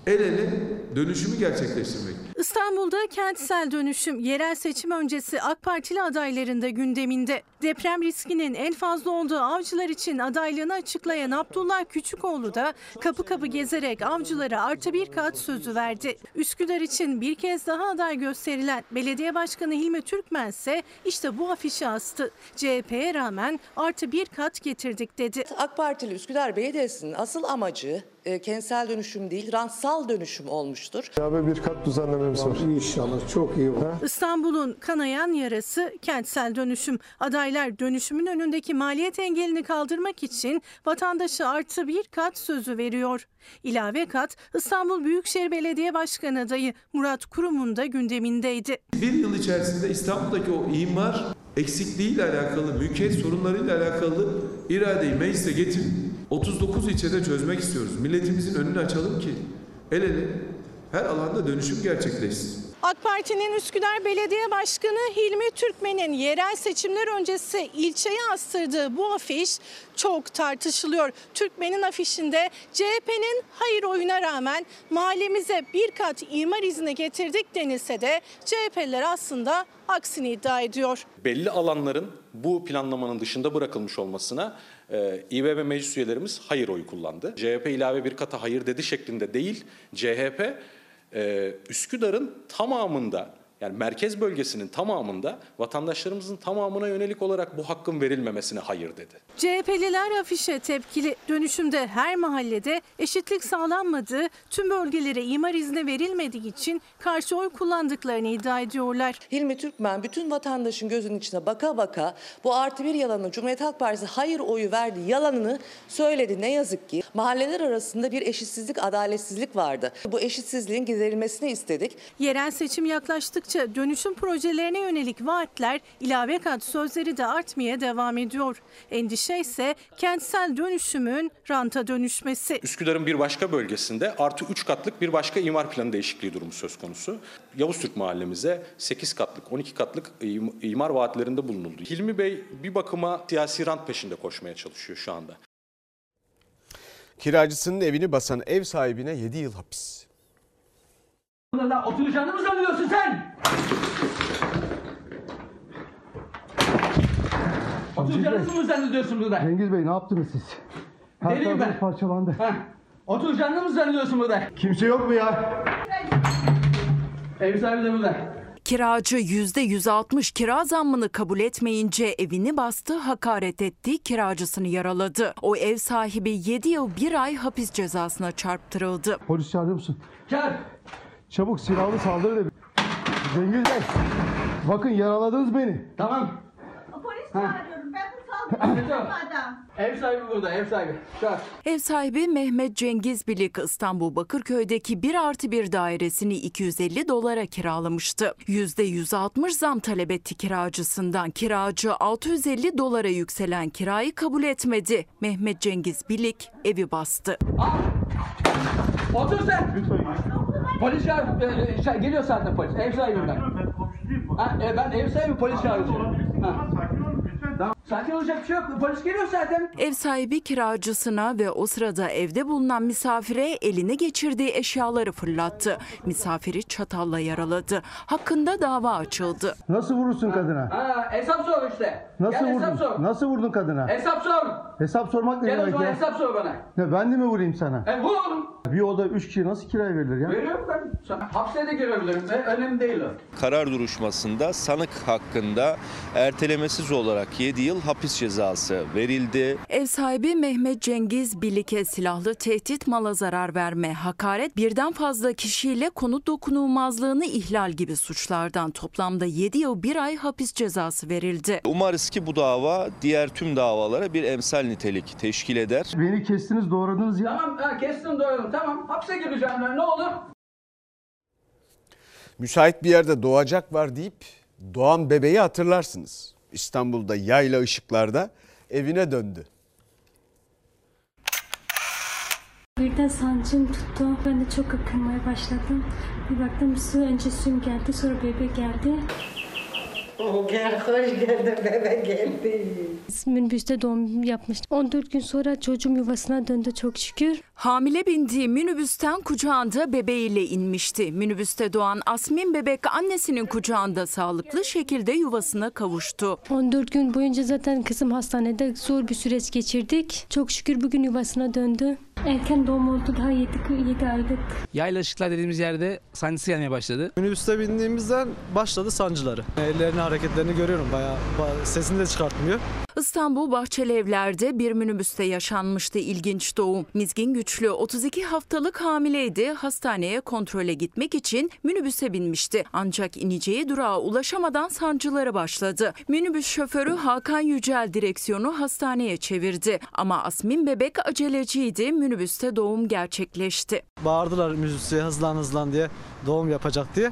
el ele dönüşümü gerçekleştirmek. İstanbul'da kentsel dönüşüm yerel seçim öncesi AK Partili adaylarında gündeminde. Deprem riskinin en fazla olduğu avcılar için adaylığını açıklayan Abdullah Küçükoğlu da kapı kapı gezerek avcılara artı bir kat sözü verdi. Üsküdar için bir kez daha aday gösterilen belediye başkanı Hilmi Türkmen ise işte bu afişi astı. C H P'ye rağmen artı bir kat getirdik dedi. AK Partili Üsküdar Belediyesi'nin asıl amacı E, kentsel dönüşüm değil, rantsal dönüşüm olmuştur. Abi bir kat düzenlememiz var. İnşallah çok iyi olur. İstanbul'un kanayan yarası kentsel dönüşüm. Adaylar dönüşümün önündeki maliyet engelini kaldırmak için vatandaşı artı bir kat sözü veriyor. İlave kat İstanbul Büyükşehir Belediye Başkanı adayı Murat Kurum'un da gündemindeydi. Bir yıl içerisinde İstanbul'daki o imar eksikliğiyle alakalı, mülkiyet sorunlarıyla alakalı iradeyi meclise getirip otuz dokuz ilçede çözmek istiyoruz. Milletimizin önünü açalım ki el ele her alanda dönüşüm gerçekleşsin. AK Parti'nin Üsküdar Belediye Başkanı Hilmi Türkmen'in yerel seçimler öncesi ilçeye astırdığı bu afiş çok tartışılıyor. Türkmen'in afişinde C H P'nin hayır oyuna rağmen mahallemize bir kat imar izni getirdik denilse de C H P'liler aslında aksini iddia ediyor. Belli alanların bu planlamanın dışında bırakılmış olmasına İ B B meclis üyelerimiz hayır oyu kullandı. C H P ilave bir kata hayır dedi şeklinde değil, C H P Ee, Üsküdar'ın tamamında, yani merkez bölgesinin tamamında vatandaşlarımızın tamamına yönelik olarak bu hakkın verilmemesine hayır dedi. C H P'liler afişe tepkili. Dönüşümde her mahallede eşitlik sağlanmadığı, tüm bölgelere imar izni verilmediği için karşı oy kullandıklarını iddia ediyorlar. Hilmi Türkmen bütün vatandaşın gözünün içine baka baka bu artı bir yalanını, Cumhuriyet Halk Partisi hayır oyu verdi yalanını söyledi. Ne yazık ki mahalleler arasında bir eşitsizlik, adaletsizlik vardı. Bu eşitsizliğin giderilmesini istedik. Yerel seçim yaklaştıkça dönüşüm projelerine yönelik vaatler, ilave kat sözleri de artmaya devam ediyor. Endişe ise kentsel dönüşümün ranta dönüşmesi. Üsküdar'ın bir başka bölgesinde artı üç katlık bir başka imar planı değişikliği durumu söz konusu. Yavuztürk mahallemize sekiz katlık, on iki katlık imar vaatlerinde bulunuldu. Hilmi Bey bir bakıma siyasi rant peşinde koşmaya çalışıyor şu anda. Kiracısının evini basan ev sahibine yedi yıl hapis. Oturacağını mı sanıyorsun sen? Oturacağını mı zannediyorsun burada? Cengiz Bey ne yaptınız siz? Her tarafımız parçalandı. Ha. Oturacağını mı zannediyorsun burada? Kimse yok mu ya? Ev sahibi de burada. Kiracı yüzde yüz altmış kira zammını kabul etmeyince evini bastı, hakaret etti, kiracısını yaraladı. O ev sahibi yedi yıl bir ay hapis cezasına çarptırıldı. Polis çağırıyor musun? Gel. Çabuk silahlı saldırı da. Cengiz Bey, bakın yaraladınız beni. Tamam. Polis çağırıyorum. Ben bu saldırı yapmadım. Ev sahibi burada, ev sahibi. Şart. Ev sahibi Mehmet Cengiz Bilik İstanbul Bakırköy'deki bir artı bir dairesini iki yüz elli dolara kiralamıştı. yüzde yüz altmış zam talep etti kiracısından. Kiracı altı yüz elli dolara yükselen kirayı kabul etmedi. Mehmet Cengiz Bilik evi bastı. Al. Otur sen. Polis çağır. Geliyor zaten polis. Ev sahibim ben. Ha, ben ev sahibi, polis çağıracağım. Sakin olacak bir şey yok. Polis geliyor zaten. Ev sahibi kiracısına ve o sırada evde bulunan misafire eline geçirdiği eşyaları fırlattı. Misafiri çatalla yaraladı. Hakkında dava açıldı. Nasıl vurursun kadına? Ha, hesap sor işte. Nasıl Gel, vurdun? Sor. Nasıl vurdun kadına? Hesap sor. Hesap sormak ne Gel demek ya? Gel hesap sor bana. Ne, ben de mi vurayım sana? E vur. Bir oda üç kişi nasıl kiraya verilir ya? Veriyorum ben. Hapse de girebilirim. Önemli değil o. Karar duruşmasında sanık hakkında ertelemesiz olarak yedi yıl hapis cezası verildi. Ev sahibi Mehmet Cengiz Bilik'e silahlı tehdit, mala zarar verme, hakaret, birden fazla kişiyle konut dokunulmazlığını ihlal gibi suçlardan toplamda yedi yıl bir ay hapis cezası verildi. Umarız ki bu dava diğer tüm davalara bir emsal nitelik teşkil eder. Beni kestiniz, doğradınız ya. Tamam, ha, kestim, doğradım. Tamam, hapse gireceğim ben, ne olur. Müsait bir yerde doğacak var deyip doğan bebeği hatırlarsınız. İstanbul'da yayla ışıklarda evine döndü. Bir de sancım tuttu. Ben de çok akınmaya başladım. Bir baktım su, önce suyum geldi, sonra bebe geldi. Oh, gel, hoş geldin, bebe geldi. Minibüste doğum yapmıştım. on dört gün sonra çocuğum yuvasına döndü çok şükür. Hamile bindiği minibüsten kucağında bebeğiyle inmişti. Minibüste doğan Asmin bebek annesinin kucağında sağlıklı şekilde yuvasına kavuştu. on dört gün boyunca zaten kızım hastanede zor bir süreç geçirdik. Çok şükür bugün yuvasına döndü. Erken doğum oldu, daha yedi aylık. Yayla ışıklar dediğimiz yerde sancısı gelmeye başladı. Minibüste bindiğimizden başladı sancıları. Ellerini, hareketlerini görüyorum, bayağı, bayağı sesini de çıkartmıyor. İstanbul Bahçeli Evler'de bir minibüste yaşanmıştı ilginç doğum. Mizgin Güçlü otuz iki haftalık hamileydi. Hastaneye kontrole gitmek için minibüse binmişti. Ancak ineceği durağa ulaşamadan sancıları başladı. Minibüs şoförü Hakan Yücel direksiyonu hastaneye çevirdi. Ama Asmin bebek aceleciydi. Minibüste doğum gerçekleşti. Bağırdılar minibüse, hızlan hızlan diye, doğum yapacak diye.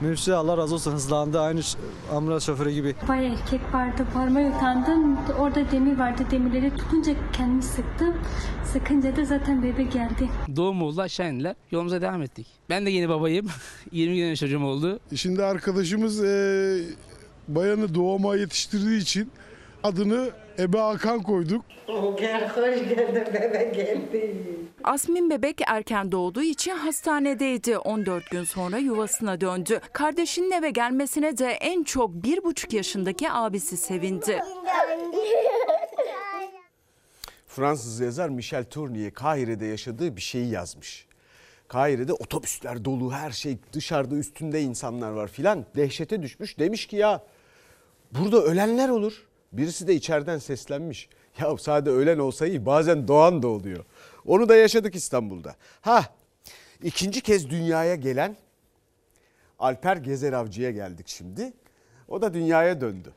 Minibüsü Allah razı olsun hızlandı, aynı ambulans şoförü gibi. Bay erkek vardı, parmağı utandım. Orada demir vardı, demirleri tutunca kendimi sıktım. Sıkınca da zaten bebe geldi. Doğum oldu, aşağı indiler, yolumuza devam ettik. Ben de yeni babayım, yirmi gün çocuğum oldu. Şimdi arkadaşımız e, bayanı doğuma yetiştirdiği için adını Ebe Hakan koyduk. Oh, gel, hoş geldin, bebe geldi. Asmin bebek erken doğduğu için hastanedeydi. on dört gün sonra yuvasına döndü. Kardeşinin eve gelmesine de en çok bir buçuk yaşındaki abisi sevindi. Fransız yazar Michel Tournier Kahire'de yaşadığı bir şeyi yazmış. Kahire'de otobüsler dolu, her şey dışarıda, üstünde insanlar var filan. Dehşete düşmüş, demiş ki ya burada ölenler olur. Birisi de içeriden seslenmiş. Ya sadece ölen olsa iyi, bazen doğan da oluyor. Onu da yaşadık İstanbul'da. Ha, ikinci kez dünyaya gelen Alper Gezeravcı'ya geldik şimdi. O da dünyaya döndü.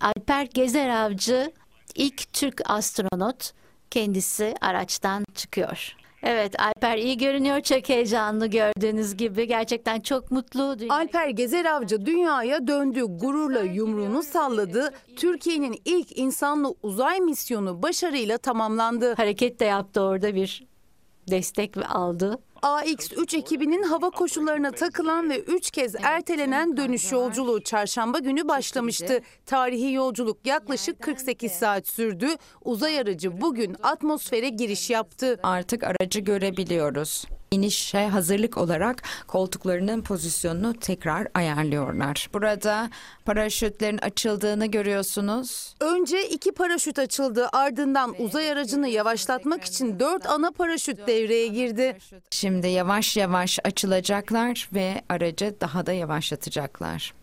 Alper Gezeravcı ilk Türk astronot, kendisi araçtan çıkıyor. Evet, Alper iyi görünüyor, çok heyecanlı gördüğünüz gibi. Gerçekten çok mutlu. Alper Gezeravcı dünyaya döndü, gururla yumruğunu salladı. Türkiye'nin ilk insanlı uzay misyonu başarıyla tamamlandı. Hareket de yaptı, orada bir destek aldı. A X üç ekibinin hava koşullarına takılan ve üç kez ertelenen dönüş yolculuğu çarşamba günü başlamıştı. Tarihi yolculuk yaklaşık kırk sekiz saat sürdü. Uzay aracı bugün atmosfere giriş yaptı. Artık aracı görebiliyoruz. İnişe hazırlık olarak koltuklarının pozisyonunu tekrar ayarlıyorlar. Burada paraşütlerin açıldığını görüyorsunuz. Önce iki paraşüt açıldı. Ardından uzay aracını yavaşlatmak için dört ana paraşüt devreye girdi. Şimdi yavaş yavaş açılacaklar ve aracı daha da yavaşlatacaklar.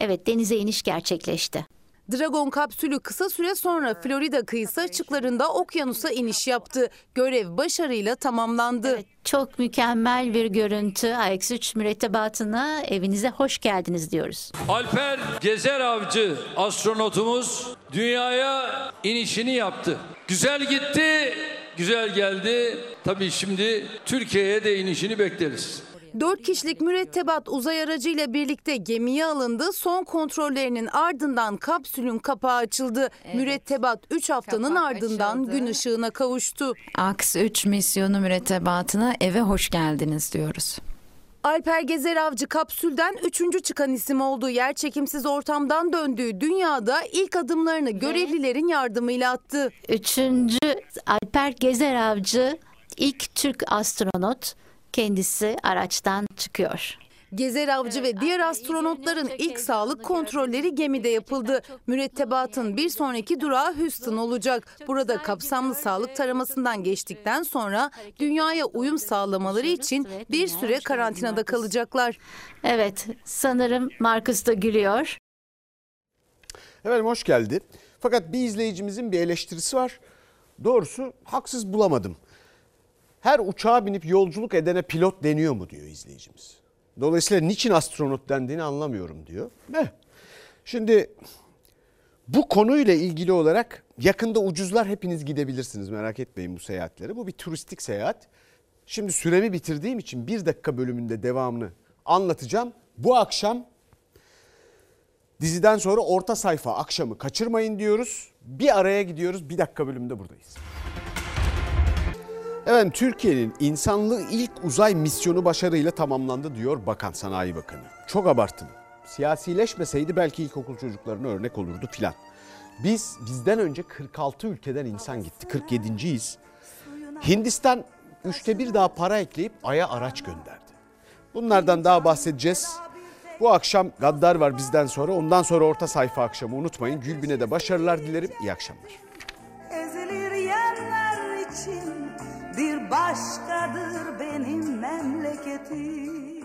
Evet, denize iniş gerçekleşti. Dragon kapsülü kısa süre sonra Florida kıyısı açıklarında okyanusa iniş yaptı. Görev başarıyla tamamlandı. Evet, çok mükemmel bir görüntü. A X üç mürettebatına evinize hoş geldiniz diyoruz. Alper Gezeravcı astronotumuz dünyaya inişini yaptı. Güzel gitti, güzel geldi. Tabii şimdi Türkiye'ye de inişini bekleriz. Dört kişilik mürettebat uzay aracıyla birlikte gemiye alındı. Son kontrollerinin ardından kapsülün kapağı açıldı. Evet. Mürettebat üç haftanın Kapak ardından açıldı. Gün ışığına kavuştu. A X üç misyonu mürettebatına eve hoş geldiniz diyoruz. Alper Gezeravcı kapsülden üçüncü çıkan isim olduğu yer çekimsiz ortamdan döndüğü dünyada ilk adımlarını görevlilerin yardımıyla attı. Üçüncü Alper Gezeravcı ilk Türk astronot. Kendisi araçtan çıkıyor. Gezeravcı ve diğer astronotların ilk sağlık kontrolleri gemide yapıldı. Mürettebatın bir sonraki durağı Houston olacak. Burada kapsamlı sağlık taramasından geçtikten sonra dünyaya uyum sağlamaları için bir süre karantinada kalacaklar. Evet, sanırım Markus da gülüyor. Efendim hoş geldi. Fakat bir izleyicimizin bir eleştirisi var. Doğrusu haksız bulamadım. Her uçağa binip yolculuk edene pilot deniyor mu diyor izleyicimiz. Dolayısıyla niçin astronot dendiğini anlamıyorum diyor. Heh. Şimdi bu konuyla ilgili olarak yakında ucuzlar hepiniz gidebilirsiniz, merak etmeyin bu seyahatlere. Bu bir turistik seyahat. Şimdi süremi bitirdiğim için bir dakika bölümünde devamını anlatacağım. Bu akşam diziden sonra orta sayfa akşamı kaçırmayın diyoruz. Bir araya gidiyoruz, bir dakika bölümde buradayız. Evet, Türkiye'nin insanlığı ilk uzay misyonu başarıyla tamamlandı diyor Bakan, Sanayi Bakanı. Çok abartılı. Siyasileşmeseydi belki ilkokul çocuklarına örnek olurdu filan. Biz bizden önce kırk altı ülkeden insan gitti. kırk yedinciyiz. Hindistan üçte bir daha para ekleyip Ay'a araç gönderdi. Bunlardan daha bahsedeceğiz. Bu akşam Gaddar var bizden sonra. Ondan sonra orta sayfa akşamı unutmayın. Gülbin'e de başarılar dilerim. İyi akşamlar. Ezilir yerler için bir başkadır benim memleketim.